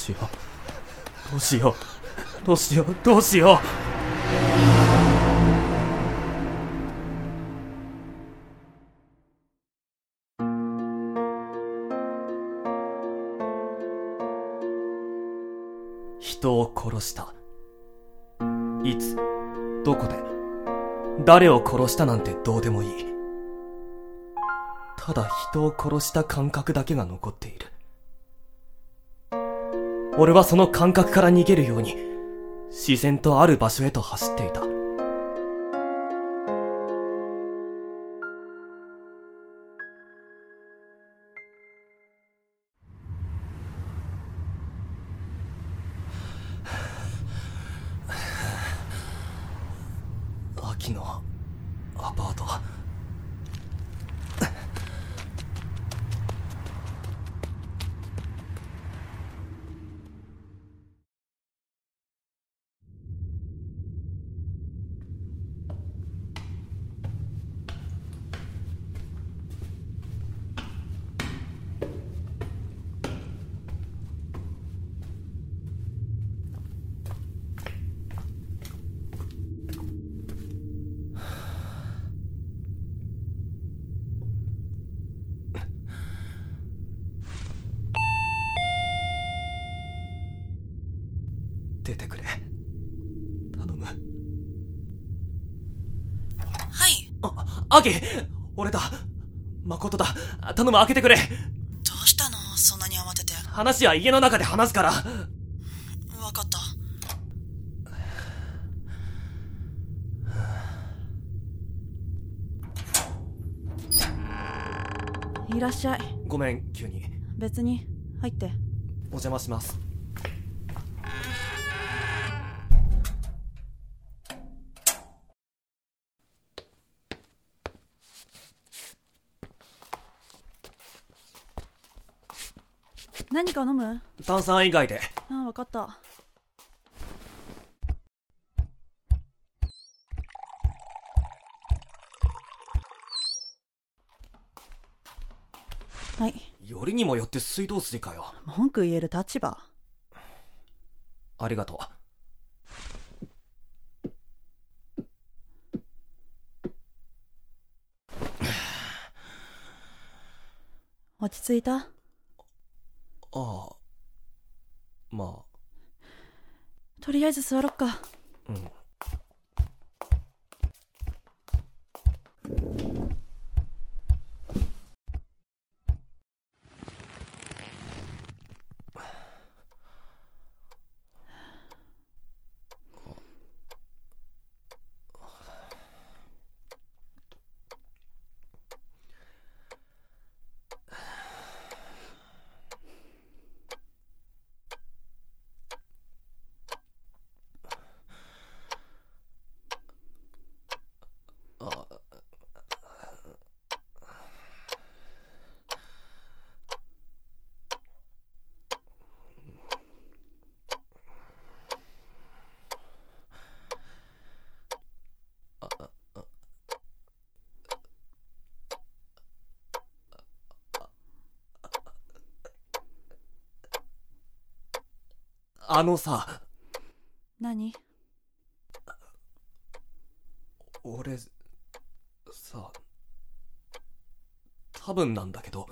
しようどうしようどうしようどうしよう。人を殺した。いつ、どこで、誰を殺したなんてどうでもいい。ただ人を殺した感覚だけが残っている。俺はその感覚から逃げるように、自然とある場所へと走っていた。秋のアパート。出てくれ。頼む。はい。アキ、俺だ。誠だ。頼む、開けてくれ。どうしたの？そんなに慌てて。話は家の中で話すから。わかった。いらっしゃい。ごめん、急に。別に、入って。お邪魔します。何か飲む？炭酸以外で。ああ、わかった。はい。よりにもよって水道水かよ。文句言える立場。ありがとう。落ち着いた？ああ、まあとりあえず座ろっか。うん。あのさ。何？俺さ、多分なんだけど、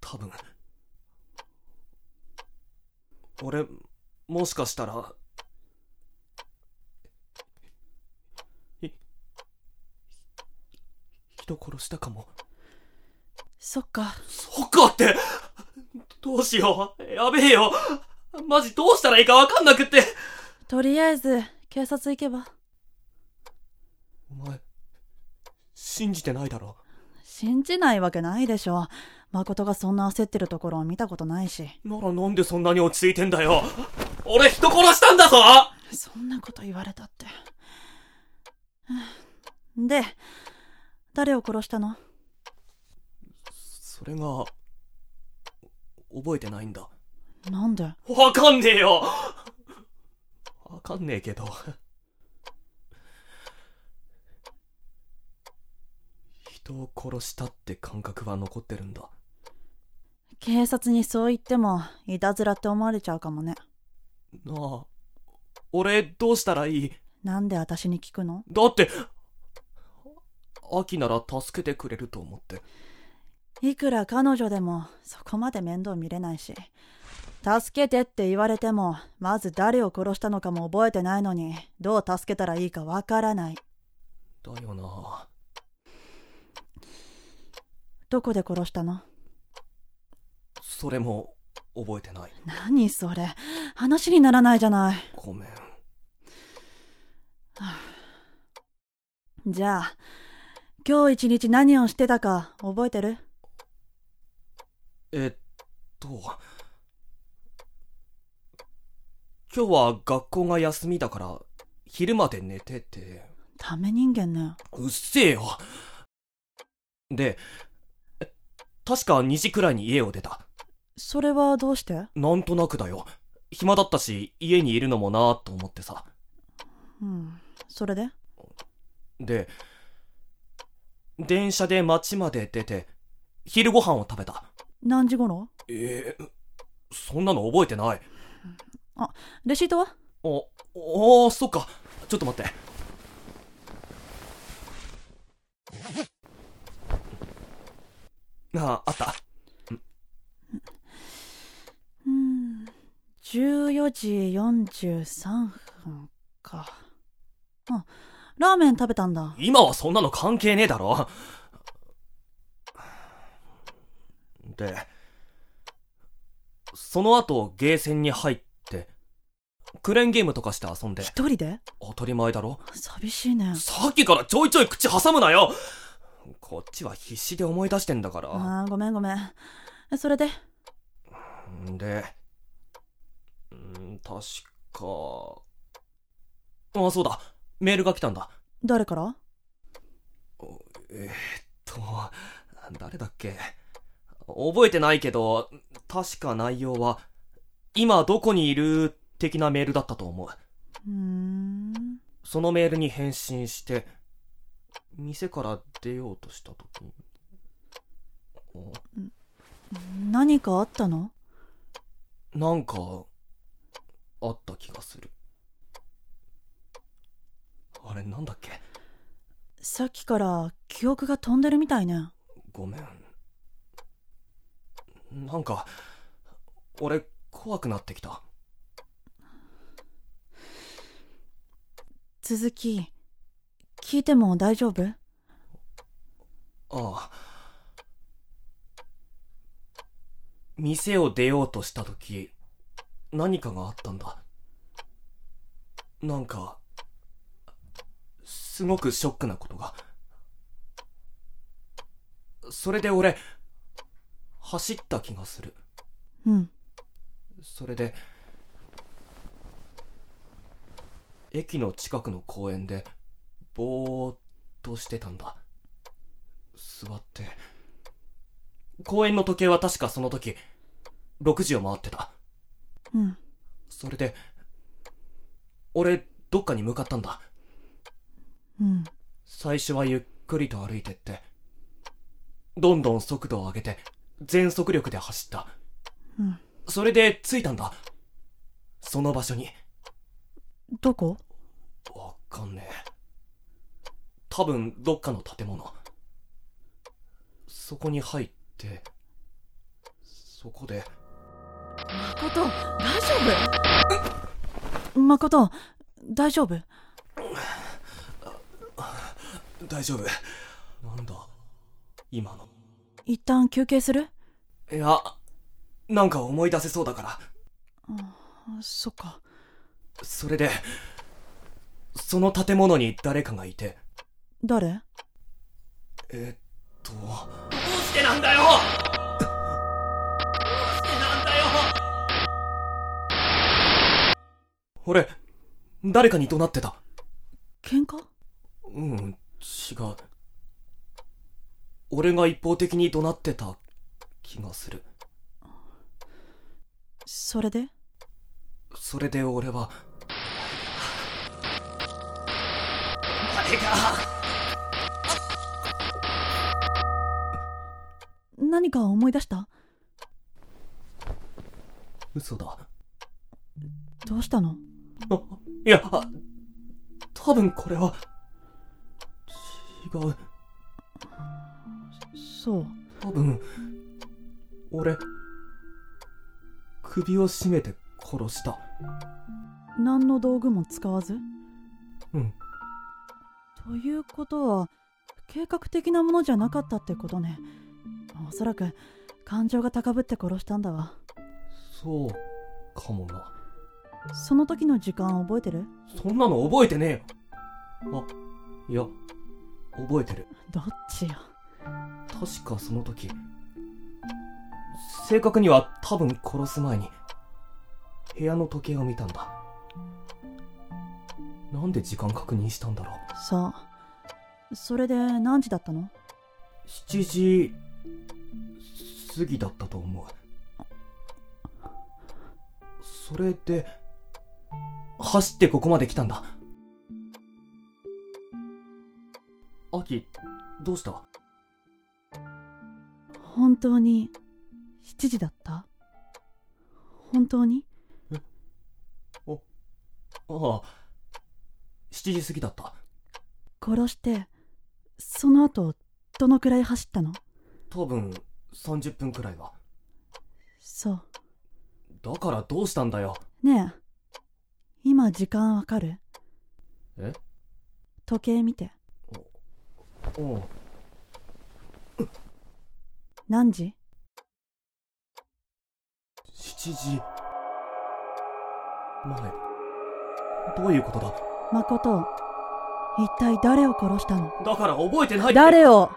多分俺もしかしたら人殺したかも。そっか。そっかってどうしよう。やべえよ。マジどうしたらいいか分かんなくって。とりあえず警察行けば。お前信じてないだろ。信じないわけないでしょ。誠がそんな焦ってるところを見たことないし。ならなんでそんなに落ち着いてんだよ。俺人殺したんだぞ。そんなこと言われたって。で、誰を殺したの？それが覚えてないんだ。なんで？わかんねえよ。わかんねえけど、人を殺したって感覚は残ってるんだ。警察にそう言ってもいたずらって思われちゃうかもね。なあ、俺どうしたらいい？なんで私に聞くの？だってアキなら助けてくれると思って。いくら彼女でもそこまで面倒見れないし、助けてって言われてもまず誰を殺したのかも覚えてないのにどう助けたらいいかわからない。だよな。どこで殺したの？それも覚えてない。何それ、話にならないじゃない。ごめん。じゃあ今日一日何をしてたか覚えてる？今日は学校が休みだから昼まで寝てて。ダメ人間ね。うっせえよ。で、確か2時くらいに家を出た。それはどうして？なんとなくだよ。暇だったし家にいるのもなと思ってさ。うん、それで？で、電車で町まで出て昼ご飯を食べた。何時頃？そんなの覚えてない。あ、レシートは？ああ、そっか。ちょっと待って。あった。14時43分か。あ、ラーメン食べたんだ。今はそんなの関係ねえだろ。で、その後ゲーセンに入ってクレーンゲームとかして遊んで。一人で？当たり前だろ。寂しいね。さっきからちょいちょい口挟むなよ。こっちは必死で思い出してんだから。あー、ごめんごめん。それで？で、確か…あ、そうだ、メールが来たんだ。誰から？誰だっけ？覚えてないけど、確か内容は今どこにいるって的なメールだったと思う。そのメールに返信して店から出ようとしたときに、何かあったの？なんかあった気がする。あれ、なんだっけ？さっきから記憶が飛んでるみたいね。ごめん。なんか俺怖くなってきた。続き聞いても大丈夫？ああ、店を出ようとした時何かがあったんだ。なんかすごくショックなことが。それで俺走った気がする。うん。それで駅の近くの公園でぼーっとしてたんだ。座って。公園の時計は確かその時6時を回ってた。うん。それで俺どっかに向かったんだ。うん。最初はゆっくりと歩いてって、どんどん速度を上げて全速力で走った。うん。それで着いたんだ、その場所に。どこ？わかんねえ。多分どっかの建物。そこに入って、そこで。誠、大丈夫？誠、大丈夫？大丈夫。なんだ今の。一旦休憩する？いや、なんか思い出せそうだから。あ、そっか。それでその建物に誰かがいて。誰？どうしてなんだよ。どうしてなんだよ。俺誰かに怒鳴ってた。喧嘩？うん、違う。俺が一方的に怒鳴ってた気がする。それで？それで俺は。誰か。何か思い出した？嘘だ。どうしたの？あ、いや、多分これは違う。そう、多分俺首を絞めて殺した。何の道具も使わず？うん。ということは計画的なものじゃなかったってことね。おそらく感情が高ぶって殺したんだわ。そうかもな。その時の時間覚えてる？そんなの覚えてねえよ。あ、いや、覚えてる。どっちよ。確かその時、正確には多分殺す前に部屋の時計を見たんだ。なんで時間確認したんだろう。さあ、それで何時だったの？7時過ぎだったと思う。それで走ってここまで来たんだ。アキ、どうした？本当に7時だった？本当に？ああ、7時過ぎだった。殺してその後どのくらい走ったの？多分30分くらいは。そうだからどうしたんだよ。ねえ、今時間わかる？え？時計見て。おう何時？7時前。どういうことだ？誠、一体誰を殺したの？だから覚えてないって。誰を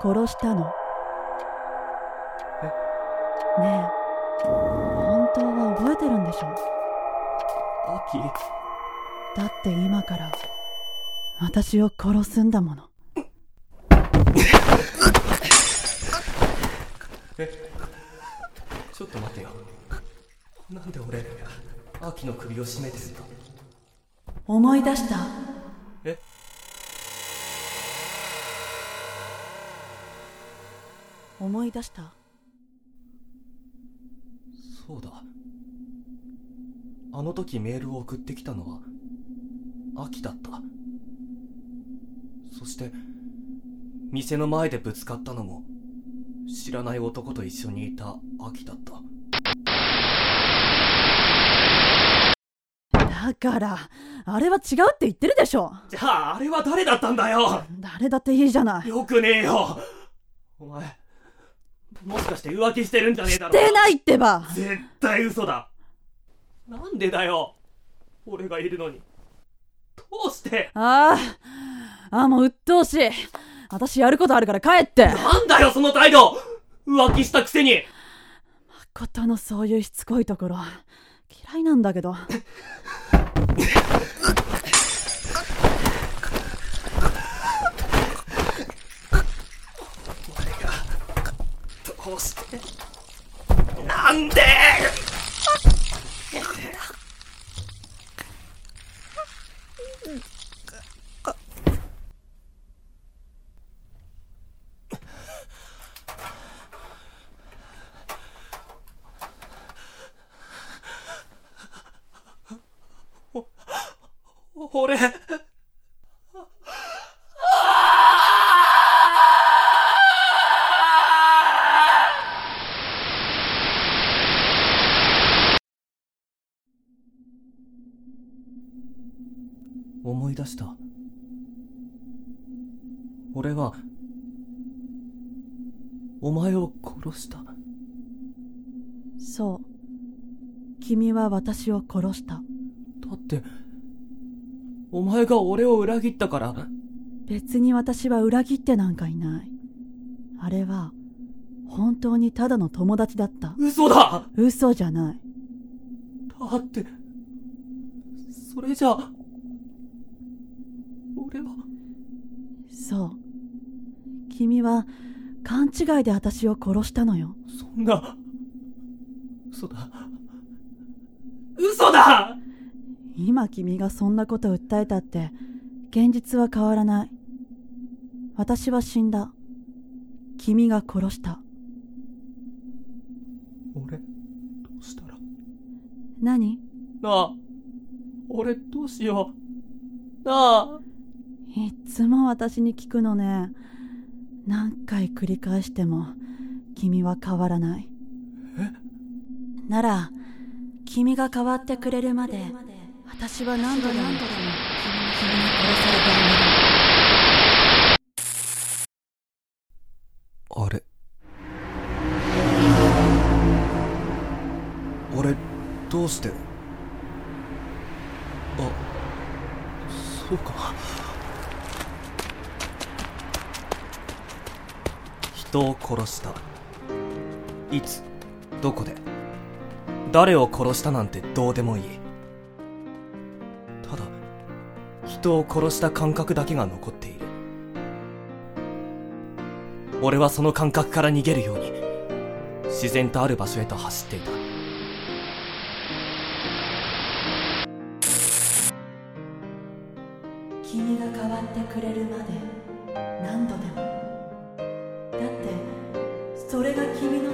殺したの？え？ねえ、本当は覚えてるんでしょ？アキ、だって今から私を殺すんだもの。え、ちょっと待てよ。なんで俺、アキの首を絞めてるんだ？思い出した。え？思い出した。そうだ、あの時メールを送ってきたのはアキだった。そして店の前でぶつかったのも知らない男と一緒にいたアキだった。だからあれは違うって言ってるでしょ。じゃああれは誰だったんだよ。誰だっていいじゃない。よくねえよ。お前、もしかして浮気してるんじゃねえだろ。してないってば。絶対嘘だ。なんでだよ、俺がいるのに。どうして？ああ、もう鬱陶しい。私やることあるから帰って。なんだよその態度。浮気したくせに。誠のそういうしつこいところ嫌いなんだけど。どうして？なんで？俺。思い出した。俺はお前を殺した。そう、君は私を殺した。だってお前が俺を裏切ったから。別に私は裏切ってなんかいない。あれは本当にただの友達だった。嘘だ。嘘じゃない。だってそれじゃあ俺は。そう、君は勘違いで私を殺したのよ。そんな、嘘だ、嘘だ。今君がそんなこと訴えたって現実は変わらない。私は死んだ。君が殺した。俺、どうしたら。何？なあ、俺どうしよう。なあ。いつも私に聞くのね。何回繰り返しても君は変わらない。え？なら君が変わってくれるまで私は何度でも君に殺されたの。あれ？俺どうして？あ、そうか。人を殺した。いつ、どこで、誰を殺したなんてどうでもいい。ただ、人を殺した感覚だけが残っている。俺はその感覚から逃げるように、自然とある場所へと走っていた。君が変わってくれるまで何度でも。だってそれが君の